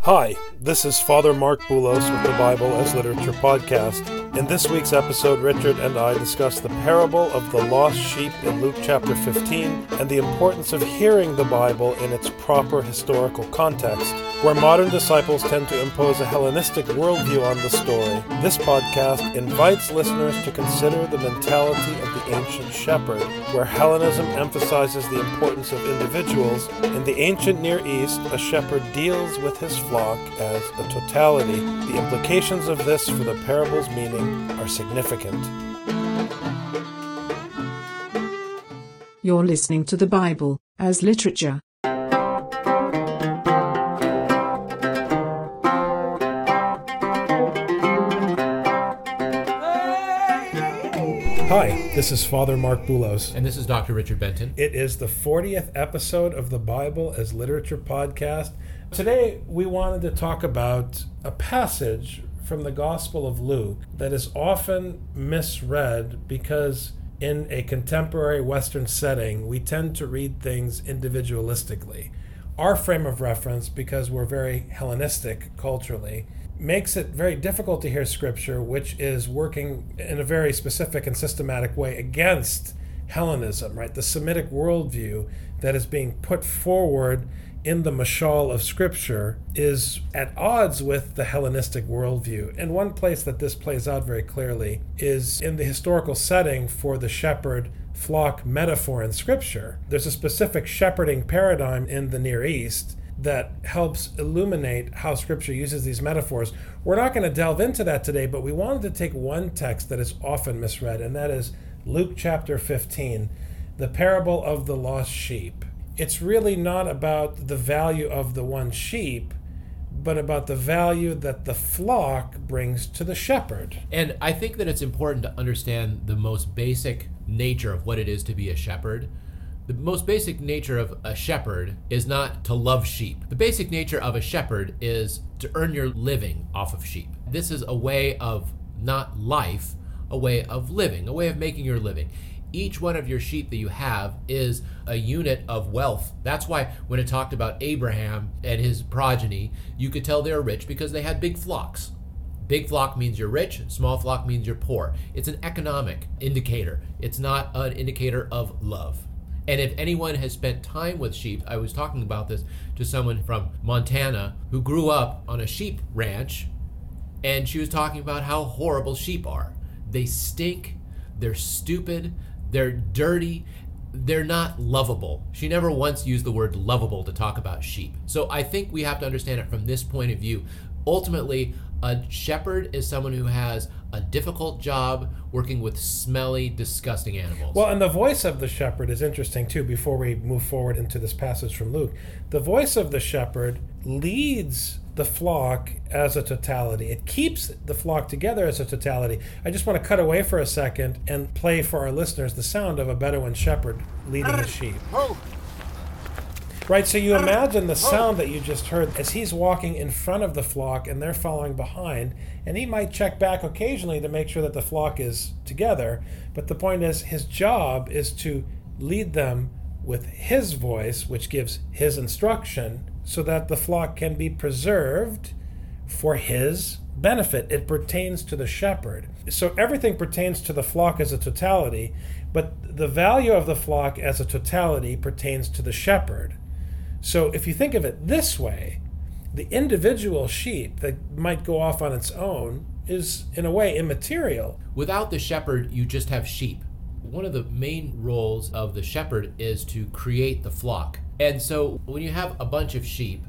Hi, this is Fr. Mark Boulos with the Bible as Literature podcast. In this week's episode, Richard and I discuss the parable of the lost sheep in Luke chapter 15 and the importance of hearing the Bible in its proper historical context. Where modern disciples tend to impose a Hellenistic worldview on the story, this podcast invites listeners to consider the mentality of the ancient shepherd, where Hellenism emphasizes the importance of individuals. In the ancient Near East, a shepherd deals with his flock as a totality. The implications of this for the parable's meaning are significant. You're listening to the Bible as Literature. Hi, this is Fr. Mark Boulos. And this is Dr. Richard Benton. It is the 40th episode of the Bible as Literature podcast. Today, we wanted to talk about a passage from the Gospel of Luke that is often misread because in a contemporary Western setting, we tend to read things individualistically. Our frame of reference, because we're very Hellenistic culturally, makes it very difficult to hear Scripture, which is working in a very specific and systematic way against Hellenism, right? The Semitic worldview that is being put forward in the mashal of Scripture is at odds with the Hellenistic worldview. And one place that this plays out very clearly is in the historical setting for the shepherd flock metaphor in Scripture. There's a specific shepherding paradigm in the Near East that helps illuminate how Scripture uses these metaphors. We're not going to delve into that today, but we wanted to take one text that is often misread, and that is Luke chapter 15, the parable of the lost sheep. It's really not about the value of the one sheep, but about the value that the flock brings to the shepherd. And I think that it's important to understand the most basic nature of what it is to be a shepherd. The most basic nature of a shepherd is not to love sheep. The basic nature of a shepherd is to earn your living off of sheep. This is a way of not life, a way of living, a way of making your living. Each one of your sheep that you have is a unit of wealth. That's why when it talked about Abraham and his progeny, you could tell they were rich because they had big flocks. Big flock means you're rich, small flock means you're poor. It's an economic indicator. It's not an indicator of love. And if anyone has spent time with sheep, I was talking about this to someone from Montana who grew up on a sheep ranch, and she was talking about how horrible sheep are. They stink, they're stupid, they're dirty, they're not lovable. She never once used the word lovable to talk about sheep. So I think we have to understand it from this point of view. Ultimately, a shepherd is someone who has a difficult job working with smelly, disgusting animals. Well, and the voice of the shepherd is interesting, too, before we move forward into this passage from Luke. The voice of the shepherd leads the flock as a totality. It keeps the flock together as a totality. I just want to cut away for a second and play for our listeners the sound of a Bedouin shepherd leading the sheep. Right, so you imagine the sound that you just heard as he's walking in front of the flock and they're following behind, and he might check back occasionally to make sure that the flock is together, but the point is his job is to lead them with his voice, which gives his instruction, so that the flock can be preserved for his benefit. It pertains to the shepherd. So everything pertains to the flock as a totality, but the value of the flock as a totality pertains to the shepherd. So if you think of it this way, the individual sheep that might go off on its own is, in a way, immaterial. Without the shepherd, you just have sheep. One of the main roles of the shepherd is to create the flock. And so when you have a bunch of sheep,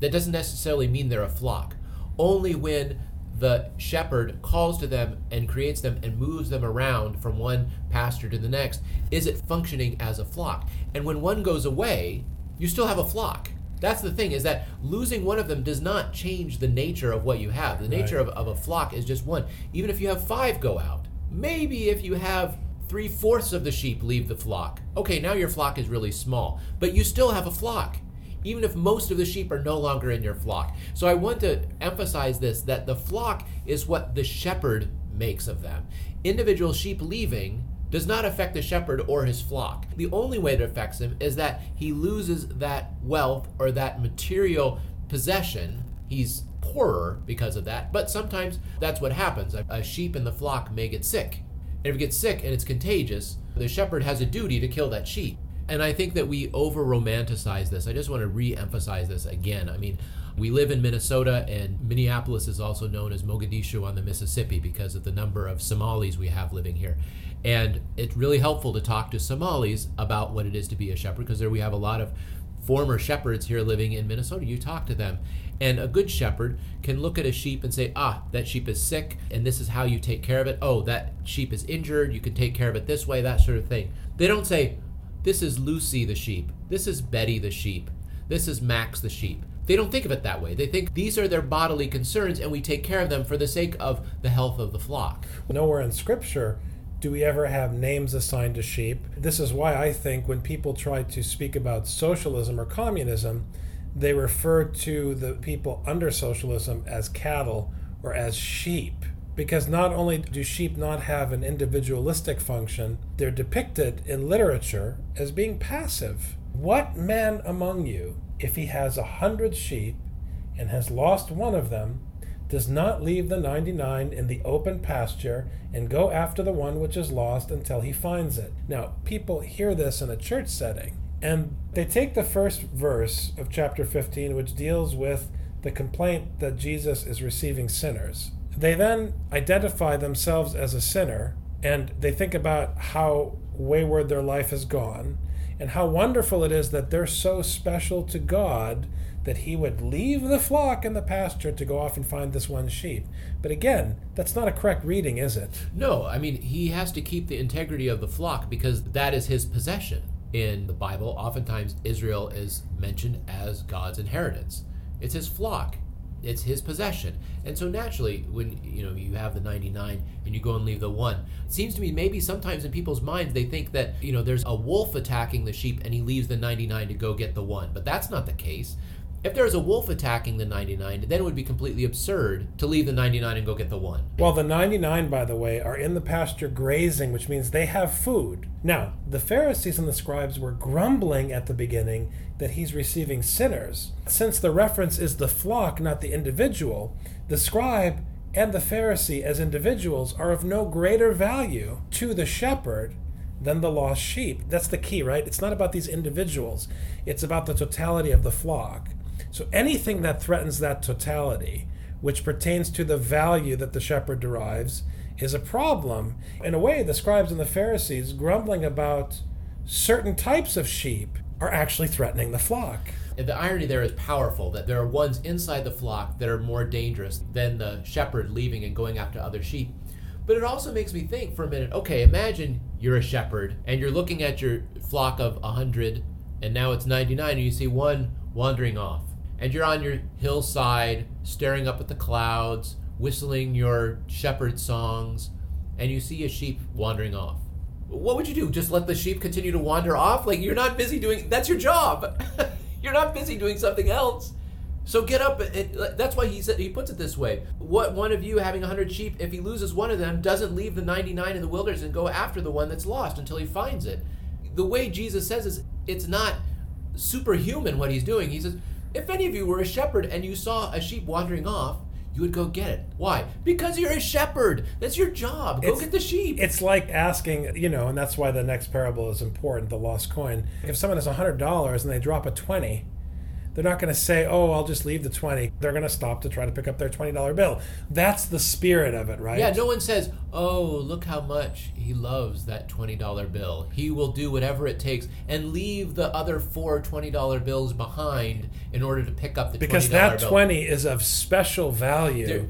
that doesn't necessarily mean they're a flock. Only when the shepherd calls to them and creates them and moves them around from one pasture to the next is it functioning as a flock. And when one goes away, you still have a flock. That's the thing, is that losing one of them does not change the nature of what you have. The nature of a flock is just one. Even if you have 5 go out, maybe if you have 3/4 of the sheep leave the flock, okay, now your flock is really small, but you still have a flock, even if most of the sheep are no longer in your flock. So I want to emphasize this, that the flock is what the shepherd makes of them. Individual sheep leaving does not affect the shepherd or his flock. The only way it affects him is that he loses that wealth or that material possession. He's poorer because of that, but sometimes that's what happens. A sheep in the flock may get sick. And if it gets sick and it's contagious, the shepherd has a duty to kill that sheep. And I think that we over-romanticize this. I just want to re-emphasize this again. I mean, we live in Minnesota, and Minneapolis is also known as Mogadishu on the Mississippi because of the number of Somalis we have living here. And it's really helpful to talk to Somalis about what it is to be a shepherd, because there we have a lot of former shepherds here living in Minnesota. You talk to them, and a good shepherd can look at a sheep and say, that sheep is sick, and this is how you take care of it. Oh, that sheep is injured. You can take care of it this way, that sort of thing. They don't say, this is Lucy the sheep. This is Betty the sheep. This is Max the sheep. They don't think of it that way. They think these are their bodily concerns, and we take care of them for the sake of the health of the flock. Nowhere in Scripture do we ever have names assigned to sheep. This is why I think when people try to speak about socialism or communism, they refer to the people under socialism as cattle or as sheep. Because not only do sheep not have an individualistic function, they're depicted in literature as being passive. What man among you, if he has 100 sheep and has lost one of them, does not leave the 99 in the open pasture and go after the one which is lost until he finds it? Now, people hear this in a church setting, and they take the first verse of chapter 15, which deals with the complaint that Jesus is receiving sinners. They then identify themselves as a sinner, and they think about how wayward their life has gone, and how wonderful it is that they're so special to God that he would leave the flock in the pasture to go off and find this one sheep. But again, that's not a correct reading, is it? No, I mean, he has to keep the integrity of the flock because that is his possession. In the Bible, oftentimes Israel is mentioned as God's inheritance. It's his flock. It's his possession. And so naturally, when you have the 99 and you go and leave the one, it seems to me maybe sometimes in people's minds they think that there's a wolf attacking the sheep and he leaves the 99 to go get the one. But that's not the case. If there was a wolf attacking the 99, then it would be completely absurd to leave the 99 and go get the one. Well, the 99, by the way, are in the pasture grazing, which means they have food. Now, the Pharisees and the scribes were grumbling at the beginning that he's receiving sinners. Since the reference is the flock, not the individual, the scribe and the Pharisee as individuals are of no greater value to the shepherd than the lost sheep. That's the key, right? It's not about these individuals. It's about the totality of the flock. So anything that threatens that totality, which pertains to the value that the shepherd derives, is a problem. In a way, the scribes and the Pharisees grumbling about certain types of sheep are actually threatening the flock. And the irony there is powerful, that there are ones inside the flock that are more dangerous than the shepherd leaving and going after other sheep. But it also makes me think for a minute, okay, imagine you're a shepherd and you're looking at your flock of 100 and now it's 99 and you see one wandering off. And you're on your hillside, staring up at the clouds, whistling your shepherd songs, and you see a sheep wandering off. What would you do? Just let the sheep continue to wander off? Like, you're not busy doing... That's your job. You're not busy doing something else. So get up. That's why he said, he puts it this way. What one of you having 100 sheep, if he loses one of them, doesn't leave the 99 in the wilderness and go after the one that's lost until he finds it? The way Jesus says is, it's not superhuman what he's doing. He says... If any of you were a shepherd and you saw a sheep wandering off, you would go get it. Why? Because you're a shepherd. That's your job. Go get the sheep. It's like asking, and that's why the next parable is important, the lost coin. If someone has $100 and they drop a 20, they're not going to say, I'll just leave the 20. They're going to stop to try to pick up their $20 bill. That's the spirit of it, right? Yeah, no one says, look how much he loves that $20 bill. He will do whatever it takes and leave the other 4 $20 bills behind in order to pick up the $20 bill. Because that 20 is of special value.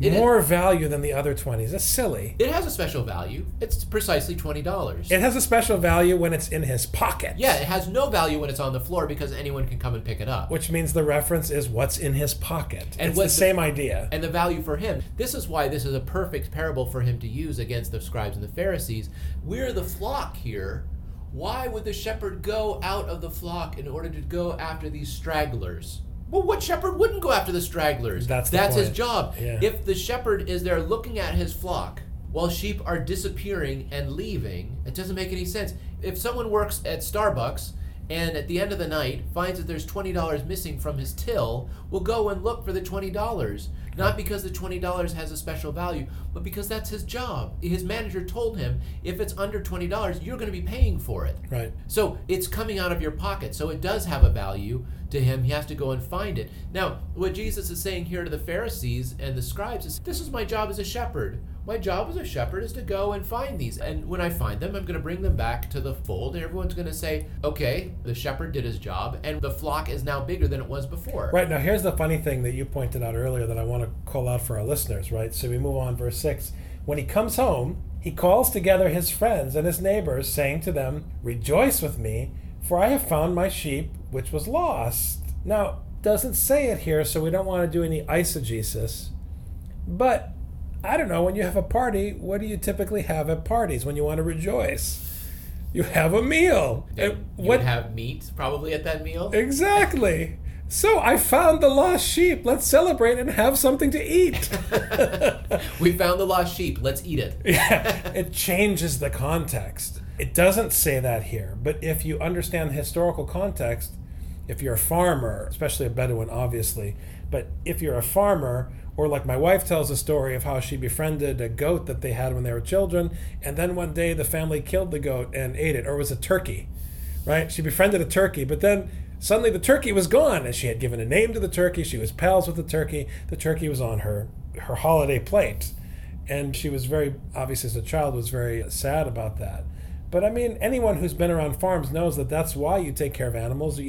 more value than the other 20s. That's silly. It has a special value. It's precisely $20. It has a special value when it's in his pocket. Yeah, it has no value when it's on the floor because anyone can come and pick it up. Which means the reference is what's in his pocket. And it's the same idea. And the value for him. This is why this is a perfect parable for him to use against the scribes and the Pharisees. We're the flock here. Why would the shepherd go out of the flock in order to go after these stragglers? Well, what shepherd wouldn't go after the stragglers? That's his job. Yeah. If the shepherd is there looking at his flock while sheep are disappearing and leaving, it doesn't make any sense. If someone works at Starbucks and at the end of the night finds that there's $20 missing from his till, will go and look for the $20. Not because the $20 has a special value, but because that's his job. His manager told him, if it's under $20, you're going to be paying for it. Right. So it's coming out of your pocket. So it does have a value to him. He has to go and find it. Now, what Jesus is saying here to the Pharisees and the scribes is, this is my job as a shepherd. My job as a shepherd is to go and find these. And when I find them, I'm going to bring them back to the fold. And everyone's going to say, okay, the shepherd did his job. And the flock is now bigger than it was before. Right. Now, here's the funny thing that you pointed out earlier that I want to call out for our listeners, right? So we move on, verse 6. When he comes home, he calls together his friends and his neighbors, saying to them, rejoice with me, for I have found my sheep, which was lost. Now, doesn't say it here, so we don't want to do any eisegesis. But I don't know, when you have a party, what do you typically have at parties when you want to rejoice? You have a meal. You would have meat probably at that meal. Exactly. So I found the lost sheep. Let's celebrate and have something to eat. We found the lost sheep. Let's eat it. Yeah, it changes the context. It doesn't say that here. But if you understand the historical context, if you're a farmer, especially a Bedouin, obviously, but if you're a farmer, or like my wife tells a story of how she befriended a goat that they had when they were children, and then one day the family killed the goat and ate it, or it was a turkey, right? She befriended a turkey, but then suddenly the turkey was gone, and she had given a name to the turkey. She was pals with the turkey. The turkey was on her holiday plate, and she was very, obviously as a child, was very sad about that. But I mean, anyone who's been around farms knows that that's why you take care of animals. You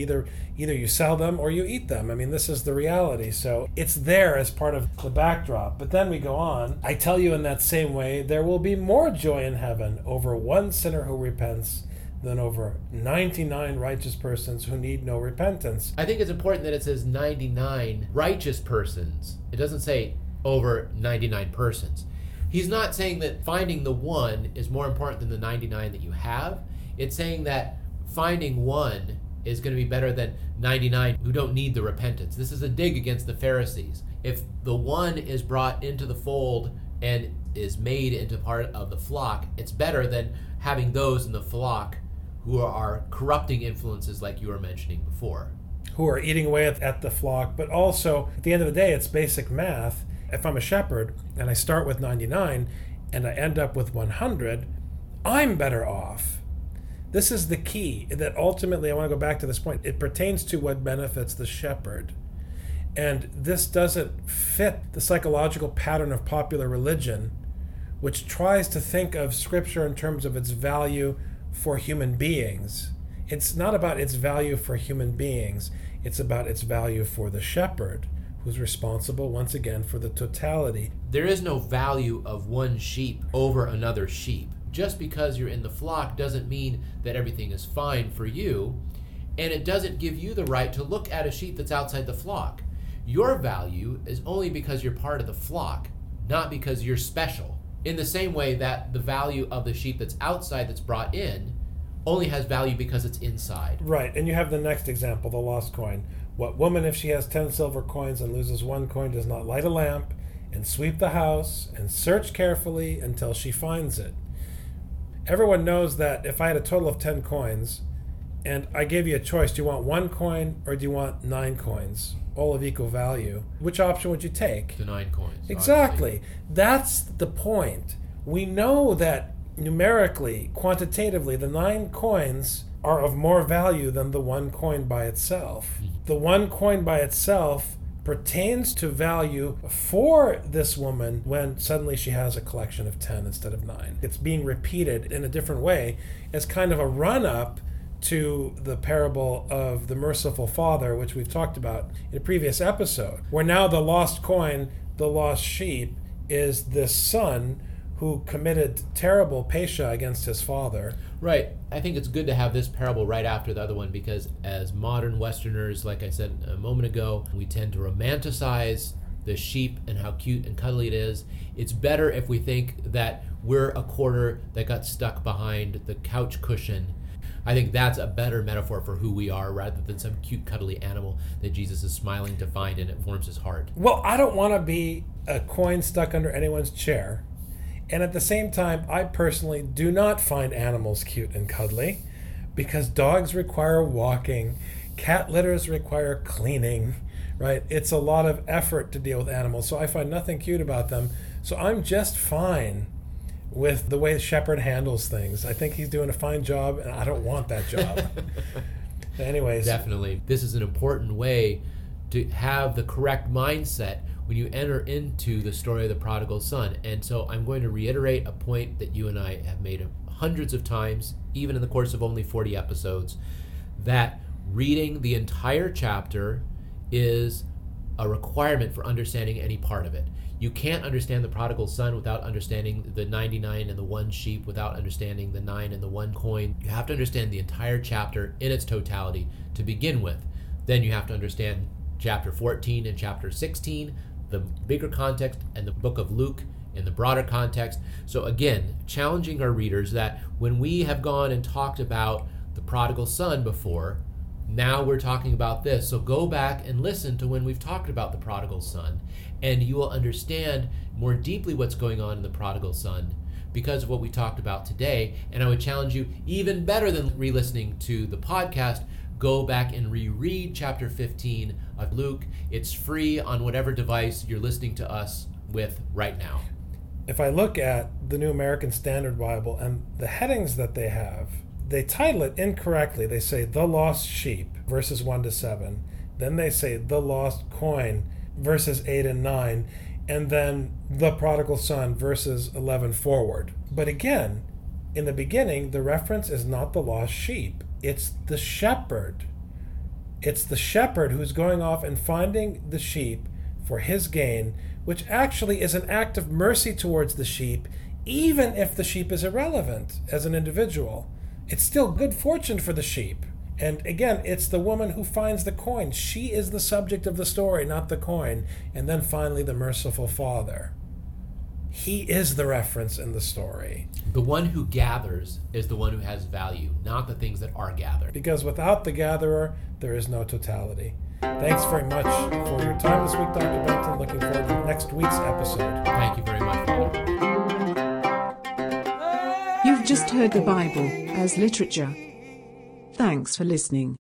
either you sell them or you eat them. I mean, this is the reality. So it's there as part of the backdrop. But then we go on. I tell you in that same way, there will be more joy in heaven over one sinner who repents than over 99 righteous persons who need no repentance. I think it's important that it says 99 righteous persons. It doesn't say over 99 persons. He's not saying that finding the one is more important than the 99 that you have. It's saying that finding one is going to be better than 99 who don't need the repentance. This is a dig against the Pharisees. If the one is brought into the fold and is made into part of the flock, it's better than having those in the flock who are corrupting influences like you were mentioning before. Who are eating away at the flock, but also, at the end of the day, it's basic math. If I'm a shepherd and I start with 99 and I end up with 100, I'm better off. This is the key that ultimately, I want to go back to this point, it pertains to what benefits the shepherd. And this doesn't fit the psychological pattern of popular religion, which tries to think of Scripture in terms of its value for human beings. It's not about its value for human beings. It's about its value for the shepherd, who's responsible, once again, for the totality. There is no value of one sheep over another sheep. Just because you're in the flock doesn't mean that everything is fine for you, and it doesn't give you the right to look at a sheep that's outside the flock. Your value is only because you're part of the flock, not because you're special. In the same way that the value of the sheep that's outside that's brought in only has value because it's inside. Right, and you have the next example, the lost coin. What woman, if she has 10 silver coins and loses one coin, does not light a lamp and sweep the house and search carefully until she finds it? Everyone knows that if I had a total of 10 coins and I gave you a choice, do you want one coin or do you want 9 coins? All of equal value. Which option would you take? The 9 coins. Exactly. Obviously. That's the point. We know that numerically, quantitatively, the 9 coins are of more value than the one coin by itself. The one coin by itself pertains to value for this woman when suddenly she has a collection of 10 instead of 9. It's being repeated in a different way as kind of a run-up to the parable of the merciful father, which we've talked about in a previous episode, where now the lost coin the lost sheep is this son who committed terrible pesha against his father. Right. I think it's good to have this parable right after the other one, because as modern Westerners, like I said a moment ago, we tend to romanticize the sheep and how cute and cuddly it is. It's better if we think that we're a quarter that got stuck behind the couch cushion. I think that's a better metaphor for who we are, rather than some cute, cuddly animal that Jesus is smiling to find and it forms his heart. Well, I don't want to be a coin stuck under anyone's chair. And at the same time, I personally do not find animals cute and cuddly, because dogs require walking, cat litters require cleaning, right? It's a lot of effort to deal with animals, so I find nothing cute about them. So I'm just fine with the way the shepherd handles things. I think he's doing a fine job, and I don't want that job. Anyways. Definitely. This is an important way to have the correct mindset when you enter into the story of the prodigal son. And so I'm going to reiterate a point that you and I have made hundreds of times, even in the course of only 40 episodes, that reading the entire chapter is a requirement for understanding any part of it. You can't understand the prodigal son without understanding the 99 and the one sheep, without understanding the 9 and the one coin. You have to understand the entire chapter in its totality to begin with. Then you have to understand chapter 14 and chapter 16, the bigger context, and the book of Luke in the broader context. So again, challenging our readers that when we have gone and talked about the prodigal son before, now we're talking about this. So go back and listen to when we've talked about the prodigal son, and you will understand more deeply what's going on in the prodigal son because of what we talked about today. And I would challenge you, even better than re-listening to the podcast, go back and reread chapter 15 of Luke. It's free on whatever device you're listening to us with right now. If I look at the New American Standard Bible and the headings that they have, they title it incorrectly. They say the lost sheep, verses 1-7. Then they say the lost coin, verses 8 and 9. And then the prodigal son, verses 11 forward. But again, in the beginning, the reference is not the lost sheep. It's the shepherd. It's the shepherd who's going off and finding the sheep for his gain, which actually is an act of mercy towards the sheep, even if the sheep is irrelevant as an individual. It's still good fortune for the sheep. And again, it's the woman who finds the coin. She is the subject of the story, not the coin. And then finally, the merciful father. He is the reference in the story. The one who gathers is the one who has value, not the things that are gathered. Because without the gatherer, there is no totality. Thanks very much for your time this week, Dr. Benton. Looking forward to next week's episode. Thank you very much, Father. You've just heard the Bible as literature. Thanks for listening.